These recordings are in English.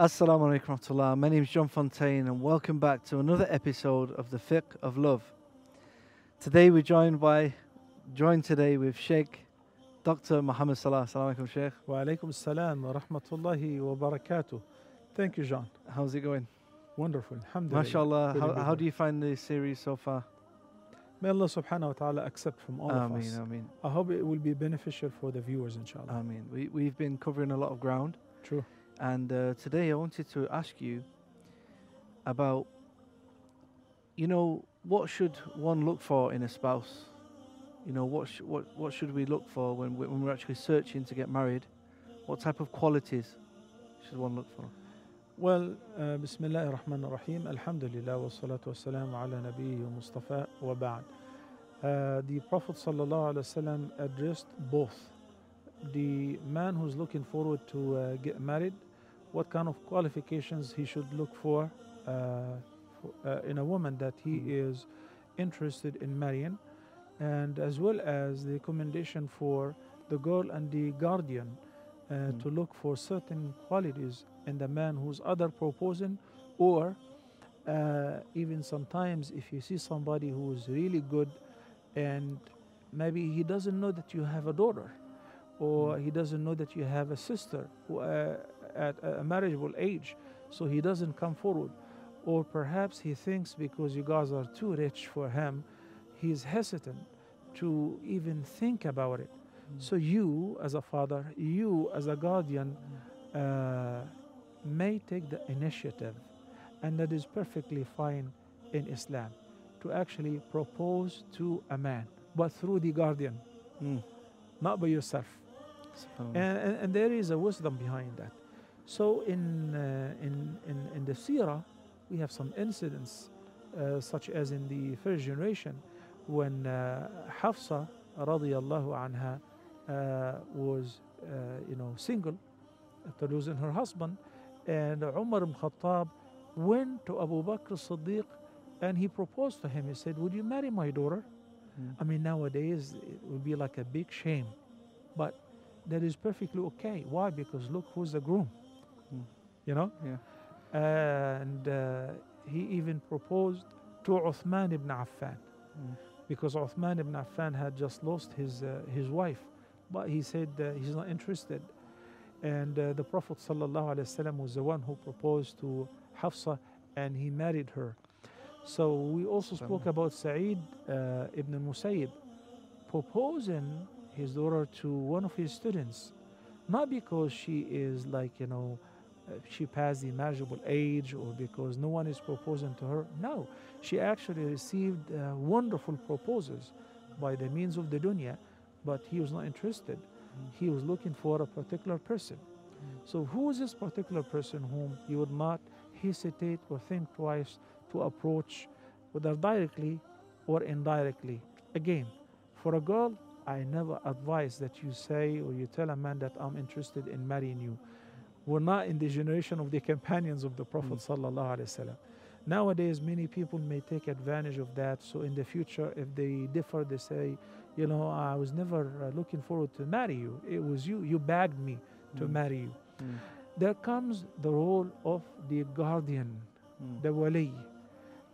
Assalamu alaikum wa rahmatullah. My name is John Fontaine and welcome back to another episode of The Fiqh of Love. Today we're joined today with Sheikh Dr Muhammad Salah. Assalamu alaikum, Sheikh. Wa alaikum salam wa rahmatullahi wa barakatuh. Thank you, John. How's it going? Wonderful, alhamdulillah. MashaAllah. How do you find the series so far? May Allah subhanahu wa ta'ala accept from all of us. Ameen. I hope it will be beneficial for the viewers, inshallah. Ameen. We've been covering a lot of ground. True. And today I wanted to ask you about, what should one look for in a spouse? What should we look for when we're actually searching to get married? What type of qualities should one look for? Well, Bismillahir Rahmanir Rahim, Alhamdulillah, wa salatu wa salam ala nabiyyi Mustafa wa ba'd. The Prophet sallallahu alaihi wasallam addressed both. The man who's looking forward to get married, what kind of qualifications he should look for in a woman that he is interested in marrying, and as well as the recommendation for the girl and the guardian to look for certain qualities in the man who's either proposing, or even sometimes if you see somebody who's really good and maybe he doesn't know that you have a daughter, or he doesn't know that you have a sister who, at a marriageable age, so he doesn't come forward. Or perhaps he thinks because you guys are too rich for him, he's hesitant to even think about it. So you as a father, you as a guardian, may take the initiative, and that is perfectly fine in Islam, to actually propose to a man, but through the guardian, not by yourself. And there is a wisdom behind that. So in the seerah, we have some incidents, such as in the first generation, when Hafsa radiallahu anha was single after losing her husband, and Umar ibn Khattab went to Abu Bakr al-Siddiq and he proposed to him. He said, would you marry my daughter? I mean, nowadays it would be like a big shame, but that is perfectly okay. Why? Because look who's the groom, Yeah. And he even proposed to Uthman ibn Affan, because Uthman ibn Affan had just lost his wife, but he said he's not interested. And the Prophet ﷺ was the one who proposed to Hafsa and he married her. So we also spoke about Saeed ibn Musayyib proposing his daughter to one of his students, not because she is she passed the marriageable age, or because no one is proposing to her. No, she actually received wonderful proposals by the means of the dunya, but he was not interested. He was looking for a particular person. So who is this particular person whom you would not hesitate or think twice to approach, whether directly or indirectly? Again, for a girl, I never advise that you say or you tell a man that I'm interested in marrying you. We're not in the generation of the companions of the Prophet sallallahu alaihi wasallam. Nowadays, many people may take advantage of that. So in the future, if they differ, they say, I was never looking forward to marry you. It was you. You begged me to marry you. There comes the role of the guardian, the wali.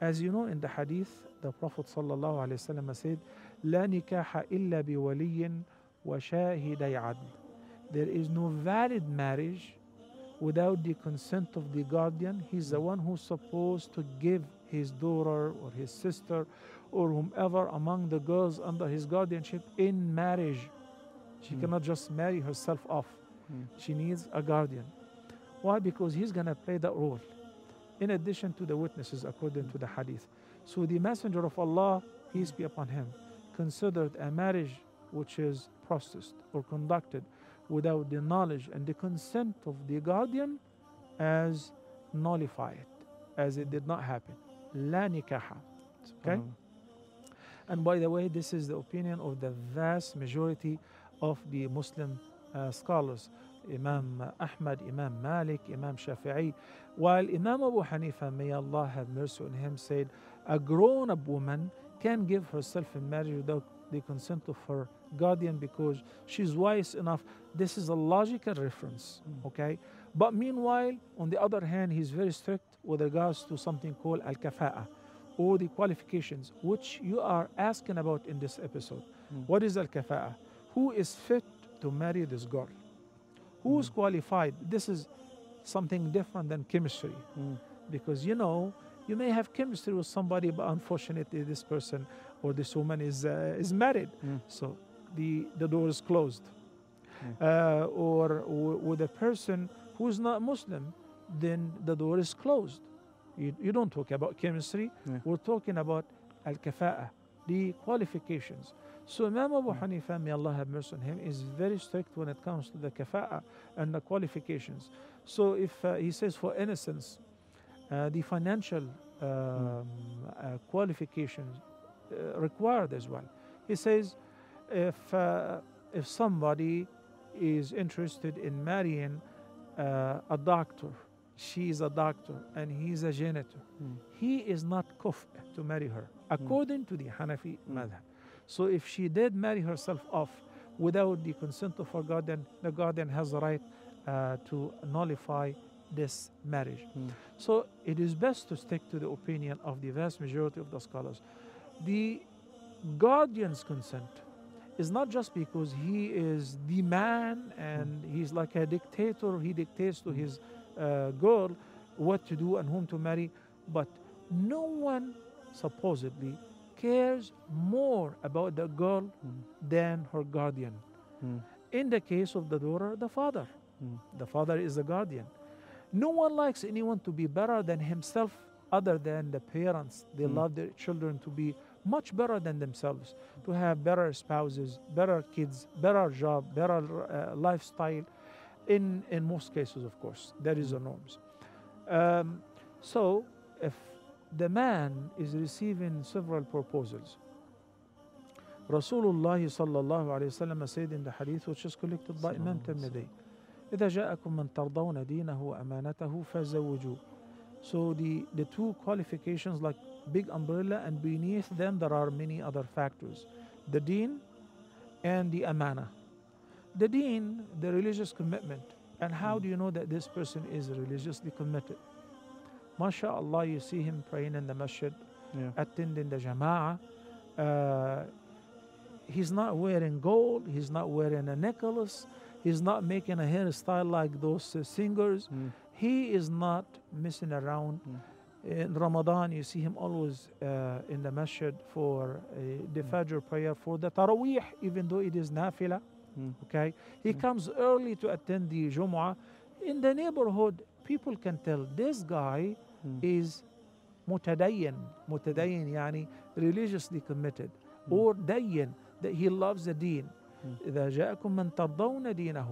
As you know, in the hadith, the Prophet sallallahu alaihi wasallam said, "La nikaha illa bi waliyin wa shahiday adl." There is no valid marriage without the consent of the guardian. He's the one who's supposed to give his daughter or his sister or whomever among the girls under his guardianship in marriage. She cannot just marry herself off. She needs a guardian. Why? Because he's going to play that role, in addition to the witnesses, according to the hadith. So the Messenger of Allah, peace be upon him, considered a marriage which is processed or conducted without the knowledge and the consent of the guardian as nullified, as it did not happen. La nikaha. Okay? And by the way, this is the opinion of the vast majority of the Muslim scholars. Imam Ahmad, Imam Malik, Imam Shafi'i. While Imam Abu Hanifa, may Allah have mercy on him, said a grown-up woman can give herself in marriage without the consent of her guardian because she's wise enough. This is a logical reference, okay? But meanwhile, on the other hand, he's very strict with regards to something called al-kafa'a, or the qualifications, which you are asking about in this episode. What is al-kafa'a? Who is fit to marry this girl? Who's qualified? This is something different than chemistry, because you know, you may have chemistry with somebody, but unfortunately this person or this woman is married, so the door is closed. Or with a person who is not Muslim, then the door is closed. You don't talk about chemistry, we're talking about al-kafa'a, the qualifications. So Imam Abu Hanifa, may Allah have mercy on him, is very strict when it comes to the kafa'a and the qualifications. So if he says, for innocence, the financial qualifications required as well. He says, if somebody is interested in marrying a doctor, she is a doctor and he is a janitor, he is not kufr to marry her, according to the Hanafi madhab. So if she did marry herself off without the consent of her guardian, the guardian has a right to nullify this marriage. So it is best to stick to the opinion of the vast majority of the scholars. The guardian's consent is not just because he is the man and he's like a dictator, he dictates to his girl what to do and whom to marry, but no one supposedly cares more about the girl than her guardian. In the case of the daughter, the father. The father is the guardian. No one likes anyone to be better than himself other than the parents. They love their children to be much better than themselves, to have better spouses, better kids, better job, better lifestyle. In most cases, of course, that is the norms. So if the man is receiving several proposals, Rasulullah sallallahu alayhi wasallam said in the hadith, which is collected by Imam Tirmidhi, إذا جاءكم من ترضون دينه وأمانته فزوجوا. So the two qualifications, like big umbrella, and beneath them there are many other factors, the deen and the amana. The deen, the religious commitment, and how do you know that this person is religiously committed? MashaAllah, you see him praying in the masjid, attending the jama'ah. He's not wearing gold, he's not wearing a necklace, he's not making a hairstyle like those singers. He is not messing around. In Ramadan, you see him always in the masjid for the Fajr prayer, for the Taraweeh, even though it is nafila. Okay, he comes early to attend the Jumu'ah. In the neighborhood, people can tell this guy is mutadayyin. Mutadayyin yani religiously committed, or dayyin, that he loves the deen. إذا جاءكم من ترضون دينه.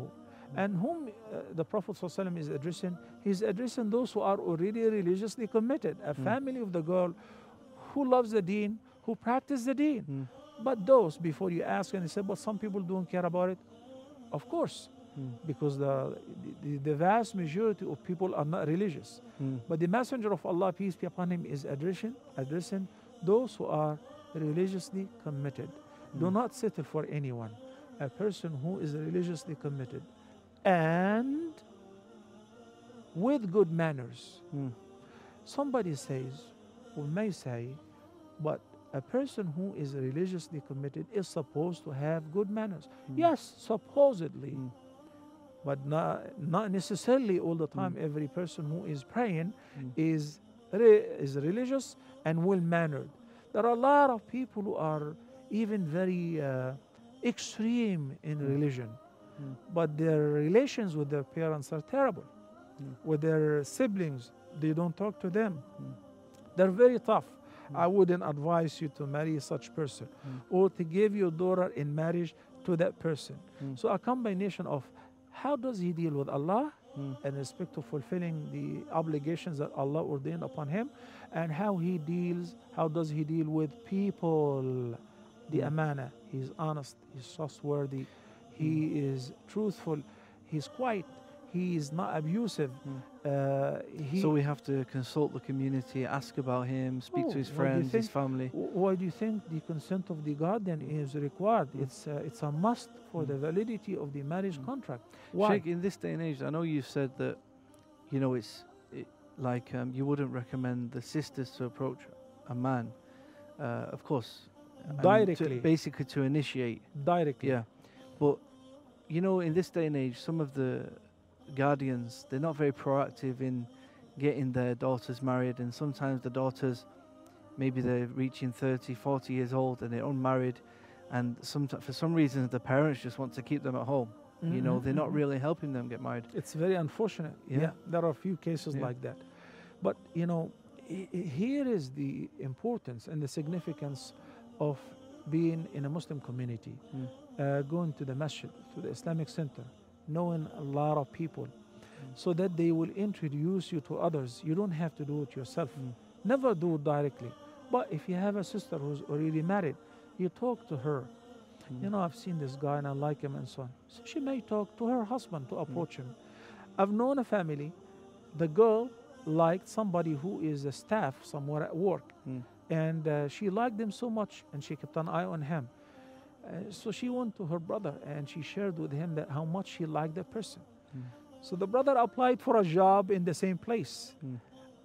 And whom the Prophet ﷺ is addressing? He's addressing those who are already religiously committed, a family of the girl who loves the deen, who practice the deen. But those, before you ask, and they say, but some people don't care about it. Of course, because the vast majority of people are not religious. But the Messenger of Allah, peace be upon him, is addressing those who are religiously committed. Do not settle for anyone. A person who is religiously committed and with good manners. Somebody says, or may say, but a person who is religiously committed is supposed to have good manners. Yes, supposedly, but not necessarily all the time. Every person who is praying is religious and well-mannered. There are a lot of people who are even very extreme in religion, but their relations with their parents are terrible. With their siblings, they don't talk to them. They're very tough. I wouldn't advise you to marry such person, or to give your daughter in marriage to that person. So a combination of how does he deal with Allah in respect to fulfilling the obligations that Allah ordained upon him, and how does he deal with people, the amana. He's honest, he's trustworthy, he is truthful, he's quiet, he is not abusive. So we have to consult the community, ask about him, speak to his friends, his family. Why do you think the consent of the guardian is required? It's a must for the validity of the marriage contract. Why? Sheikh, in this day and age, I know you've said that, you know, you wouldn't recommend the sisters to approach a man, of course. Directly. Basically to initiate. Directly. Yeah. But, you know, in this day and age, some of the guardians, they're not very proactive in getting their daughters married, and sometimes the daughters, maybe they're reaching 30, 40 years old and they're unmarried, and for some reason the parents just want to keep them at home. You know, they're not really helping them get married. It's very unfortunate. Yeah. There are a few cases like that. But, you know, here is the importance and the significance of being in a Muslim community, going to the masjid, to the Islamic center, knowing a lot of people, so that they will introduce you to others. You don't have to do it yourself. Never do it directly. But if you have a sister who's already married, you talk to her. You know, I've seen this guy and I like him and so on. So she may talk to her husband to approach him. I've known a family, the girl liked somebody who is a staff somewhere at work. And she liked him so much and she kept an eye on him. So she went to her brother and she shared with him that how much she liked that person. So the brother applied for a job in the same place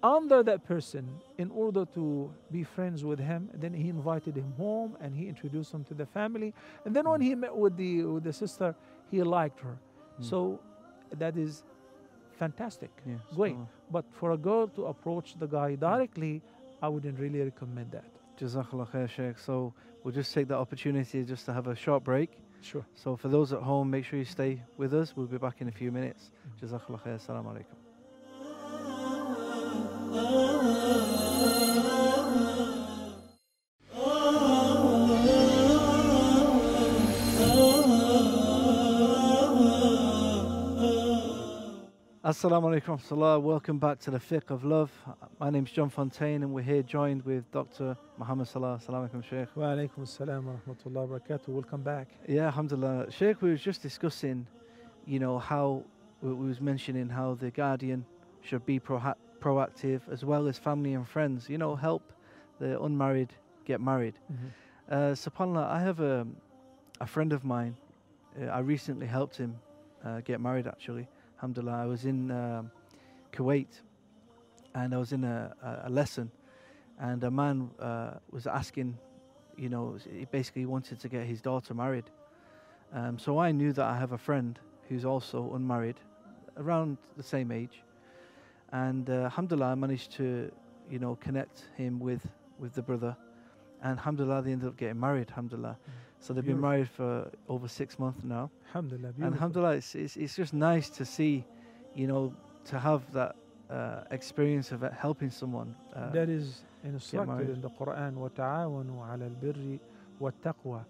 under that person in order to be friends with him. Then he invited him home and he introduced him to the family. And then when he met with the sister, he liked her. So that is fantastic, great. But for a girl to approach the guy directly, I wouldn't really recommend that. JazakAllah khair, Sheikh. So we'll just take the opportunity just to have a short break. Sure. So for those at home, make sure you stay with us. We'll be back in a few minutes. JazakAllah khair. Assalamu alaikum. Assalamu alaikum warahmatullah. Welcome back to the Fiqh of Love. My name is John Fontaine and we're here joined with Dr. Muhammad Salah. Assalamu alaikum, Sheikh. Wa alaikum assalam wa rahmatullah wa barakatuh. Welcome back. Yeah, alhamdulillah. Sheikh, we were just discussing, you know, how we was mentioning how the guardian should be proactive as well as family and friends, you know, help the unmarried get married. SubhanAllah, I have a friend of mine. I recently helped him get married, actually. Alhamdulillah, I was in Kuwait and I was in a lesson, and a man was asking, you know, he basically wanted to get his daughter married. So I knew that I have a friend who's also unmarried, around the same age. And alhamdulillah, I managed to, you know, connect him with the brother. And alhamdulillah, they ended up getting married, alhamdulillah. So they've been married for over 6 months now. Alhamdulillah, beautiful. And alhamdulillah, it's just nice to see, you know, to have that experience of helping someone. That is instructed in the Quran, وَتَعَاوَنُوا عَلَى الْبِرِّ وَالتَّقْوَى.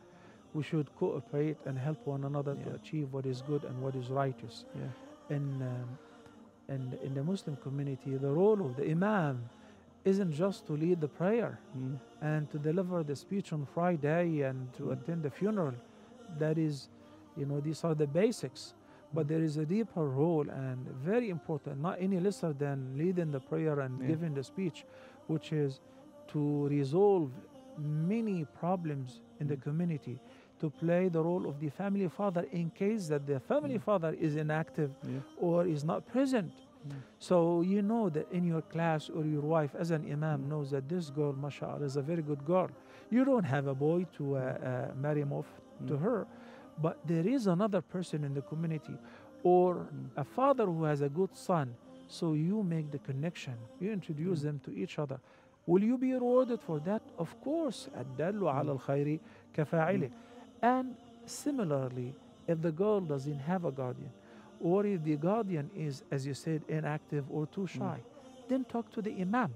We should cooperate and help one another to achieve what is good and what is righteous. And in the Muslim community, the role of the Imam isn't just to lead the prayer and to deliver the speech on Friday and to attend the funeral. That is, you know, these are the basics. But there is a deeper role and very important, not any lesser than leading the prayer and giving the speech, which is to resolve many problems in the community, to play the role of the family father in case that the family father is inactive or is not present. So you know that in your class or your wife as an imam knows that this girl, mashallah, is a very good girl. You don't have a boy to marry him off to her, but there is another person in the community or a father who has a good son. So you make the connection, you introduce them to each other. Will you be rewarded for that? Of course. Ad-dallu ala al-khayri kafa'ili. And similarly, if the girl doesn't have a guardian, or if the guardian is, as you said, inactive or too shy, then talk to the imam.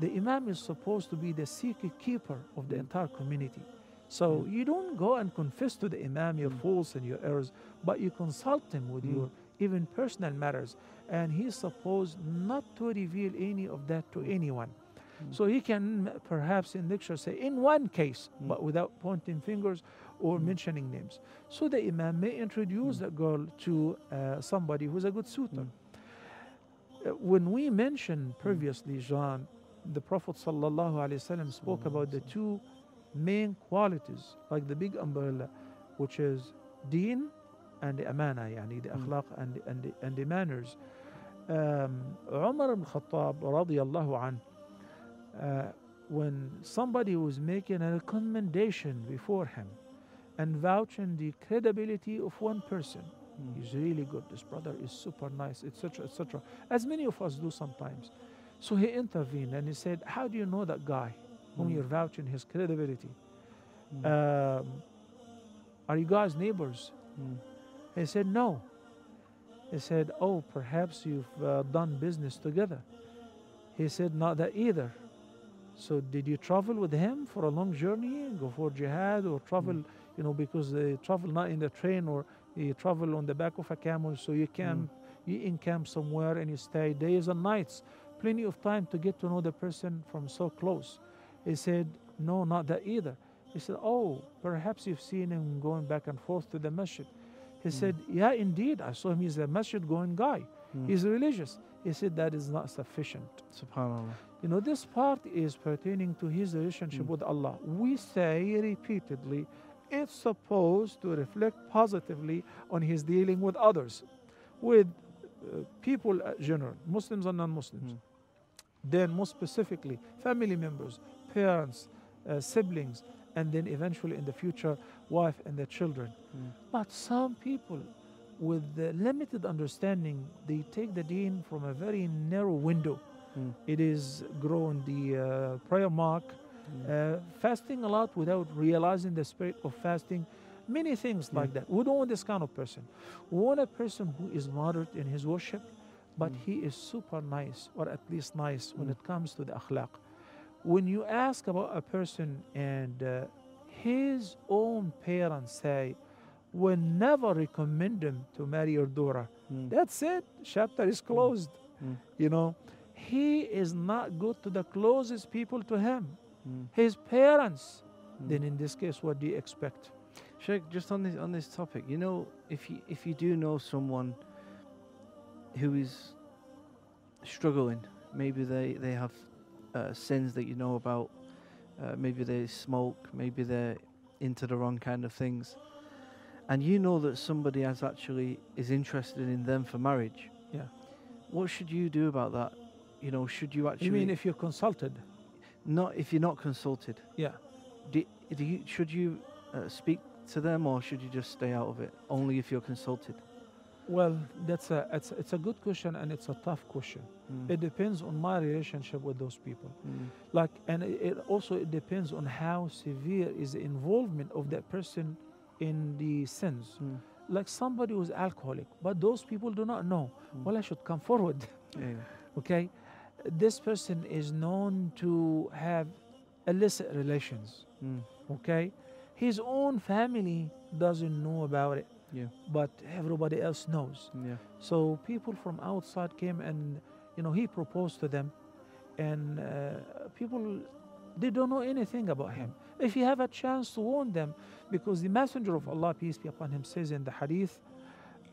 The imam is supposed to be the secret keeper of the entire community. So you don't go and confess to the imam your faults and your errors, but you consult him with your even personal matters. And he's supposed not to reveal any of that to anyone. So he can perhaps in lecture say, in one case, but without pointing fingers or mentioning names. So the imam may introduce the girl to somebody who's a good suitor. When we mentioned previously, John, the Prophet ﷺ spoke about the two main qualities, like the big umbrella, which is deen and the amana, yani the akhlaq and the manners. Umar ibn Khattab radiallahu anhu, when somebody was making a recommendation before him and vouching the credibility of one person, he's really good, this brother is super nice, etc., etc., as many of us do sometimes. So he intervened and he said, how do you know that guy whom you're vouching his credibility? Are you guys neighbors? He said, no. He said, oh, perhaps you've done business together. He said, not that either. So did you travel with him for a long journey, go for jihad, or travel, you know, because they travel not in the train, or you travel on the back of a camel, so you camp, you encamp somewhere and you stay days and nights, plenty of time to get to know the person from so close. He said, no, not that either. He said, oh, perhaps you've seen him going back and forth to the masjid. He said, yeah, indeed, I saw him. He's a masjid-going guy. He's religious. He said, that is not sufficient. SubhanAllah. You know, this part is pertaining to his relationship with Allah. We say repeatedly, it's supposed to reflect positively on his dealing with others, with people in general, Muslims and non-Muslims. Then more specifically, family members, parents, siblings, and then eventually in the future, wife and the children. But some people with the limited understanding, they take the deen from a very narrow window. It is growing the prayer mark, fasting a lot without realizing the spirit of fasting, many things like that. We don't want this kind of person. We want a person who is moderate in his worship, but he is super nice, or at least nice when it comes to the akhlaq. When you ask about a person and his own parents say, will never recommend him to marry your daughter, that's it, chapter is closed. You know, he is not good to the closest people to him, his parents. Then in this case, what do you expect? Sheikh, just on this topic, you know, if you do know someone who is struggling, maybe they have sins that you know about, maybe they smoke, maybe they're into the wrong kind of things, and you know that somebody has actually is interested in them for marriage, what should you do about that? You know, should you actually... You mean if you're consulted? Not if you're not consulted. Yeah. Should you speak to them, or should you just stay out of it only if you're consulted? Well, that's it's a good question, and it's a tough question. It depends on my relationship with those people. Like, and it also depends on how severe is the involvement of that person in the sins. Like somebody who's alcoholic, but those people do not know. Well, I should come forward. Okay, this person is known to have illicit relations. Okay, his own family doesn't know about it. But everybody else knows. So people from outside came and, you know, he proposed to them, and people, they don't know anything about him. If you have a chance to warn them, because the Messenger of Allah, peace be upon him, says in the hadith,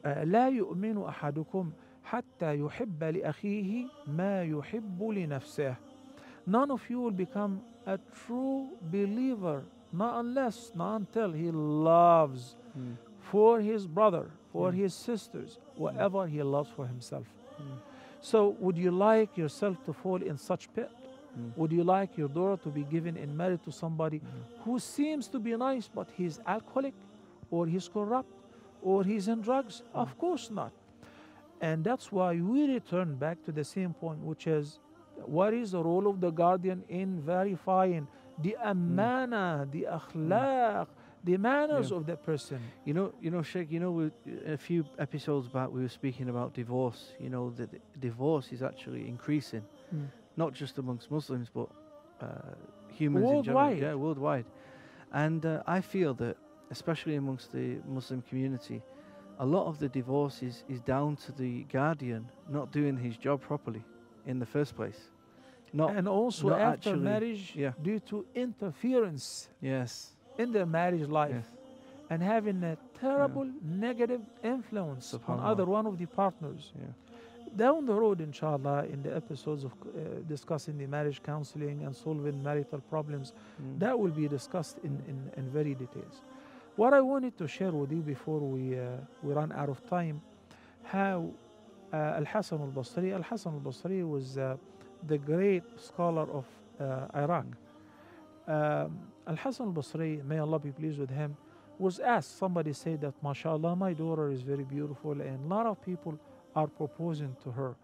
لا يؤمن أحدكم حتى يحب لأخيه ما يحب لنفسه. None of you will become a true believer, not unless, not until he loves for his brother, for his sisters, whatever he loves for himself. So would you like yourself to fall in such pit? Would you like your daughter to be given in marriage to somebody who seems to be nice, but he's alcoholic, or he's corrupt, or he's in drugs? Of course not. And that's why we return back to the same point, which is, what is the role of the guardian in verifying the amana, the akhlaq, the manners of that person? You know, Sheikh, you know, a few episodes back we were speaking about divorce. You know, that divorce is actually increasing, not just amongst Muslims, but humans worldwide. In general. Yeah, worldwide. And I feel that, especially amongst the Muslim community, a lot of the divorce is down to the guardian not doing his job properly in the first place. And also not after marriage, due to interference. Yes. In their marriage life. Yes. and having a terrible negative influence on other one of the partners. Down the road, inshallah, in the episodes of discussing the marriage counseling and solving marital problems, that will be discussed in very details. What I wanted to share with you before we run out of time, how Al-Hasan al-Basri, was the great scholar of Iraq. Al-Hasan al-Basri, may Allah be pleased with him, was asked, somebody said that, mashallah, my daughter is very beautiful and a lot of people are proposing to her.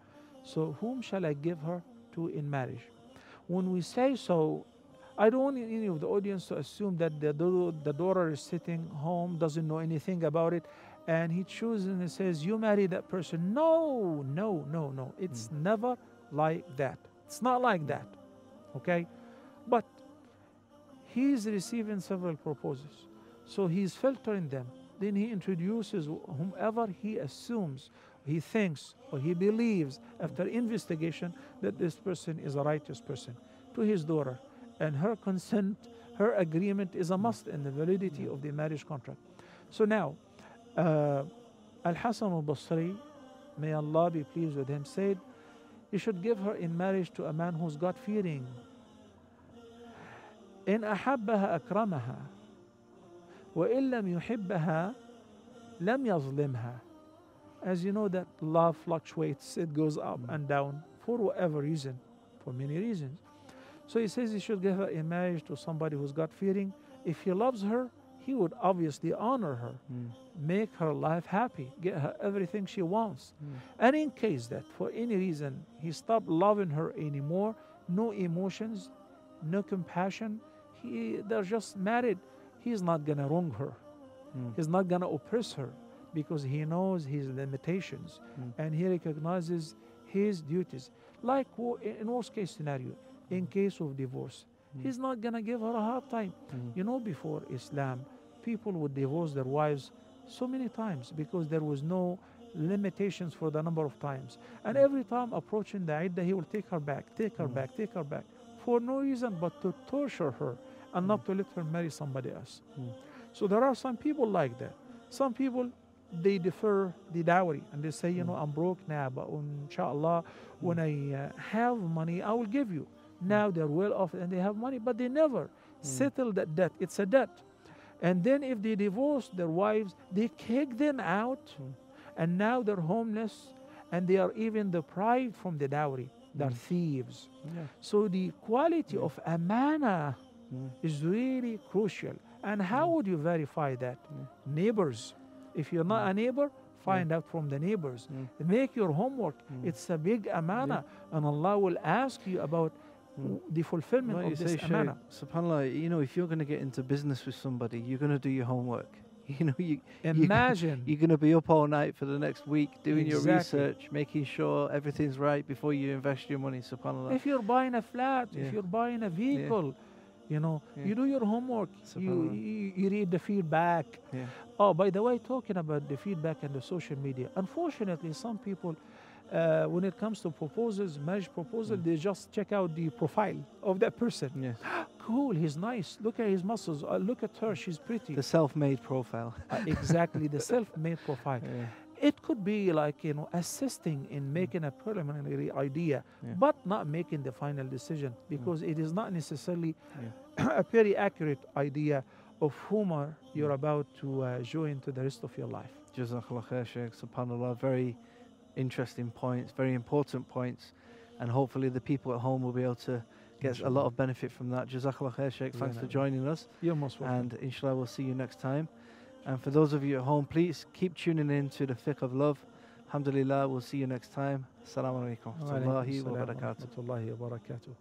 So whom shall I give her to in marriage? When we say so, I don't want any of the audience to assume that the daughter is sitting home, doesn't know anything about it, and he chooses and says, you marry that person. No, no, no, no. It's never like that. It's not like that, okay? But he's receiving several proposals. So he's filtering them. Then he introduces whomever he assumes, he thinks or he believes after investigation that this person is a righteous person to his daughter, and her consent, her agreement is a must in the validity of the marriage contract. So now, Al-Hasan al-Basri, may Allah be pleased with him, said, you should give her in marriage to a man who's God-fearing. إن أحبها أكرمها وإن لم يحبها لم يظلمها. As you know that love fluctuates, it goes up and down for whatever reason, for many reasons. So he says he should give her in marriage to somebody who's God-fearing. If he loves her, he would obviously honor her, make her life happy, get her everything she wants. And in case that for any reason he stopped loving her anymore, no emotions, no compassion, they're just married, he's not gonna wrong her. He's not gonna oppress her, because he knows his limitations and he recognizes his duties. Like in worst case scenario, in case of divorce, he's not gonna give her a hard time. You know, before Islam, people would divorce their wives so many times because there was no limitations for the number of times. And every time approaching the iddah, he will take her back, take her back, take her back, for no reason but to torture her and not to let her marry somebody else. So there are some people like that. Some people, they defer the dowry and they say, you know, I'm broke now, but inshallah, when I have money, I will give you. Now they're well off and they have money, but they never settle that debt. It's a debt. And then if they divorce their wives, they kick them out, and now they're homeless and they are even deprived from the dowry. They're thieves. So the quality of amana is really crucial. And how would you verify that? Neighbors. If you're not a neighbor, find out from the neighbors. Make your homework. It's a big amana, and Allah will ask you about the fulfillment of this amana. SubhanAllah, you know, if you're going to get into business with somebody, you're going to do your homework. You know, imagine you're going to be up all night for the next week doing your research, making sure everything's right before you invest your money, SubhanAllah. If you're buying a flat, if you're buying a vehicle, you know, you do your homework, you read the feedback. Oh, by the way, talking about the feedback and the social media, unfortunately, some people, when it comes to proposals, marriage proposal, they just check out the profile of that person. Cool, he's nice. Look at his muscles. Look at her, she's pretty. The self-made profile. Exactly, the self-made profile. It could be like, you know, assisting in making a preliminary idea, but not making the final decision, because it is not necessarily a very accurate idea of whom you're about to join to the rest of your life. JazakAllah khair, Shaykh. SubhanAllah, very interesting points, very important points, and hopefully the people at home will be able to get a lot of benefit from that. JazakAllah khair, Shaykh. Thanks for joining us. You're most welcome. And inshallah, we'll see you next time. And for those of you at home, please keep tuning in to The Fiqh of Love. Alhamdulillah, we'll see you next time. Assalamu alaikum wa rahmatullahi wa barakatuh.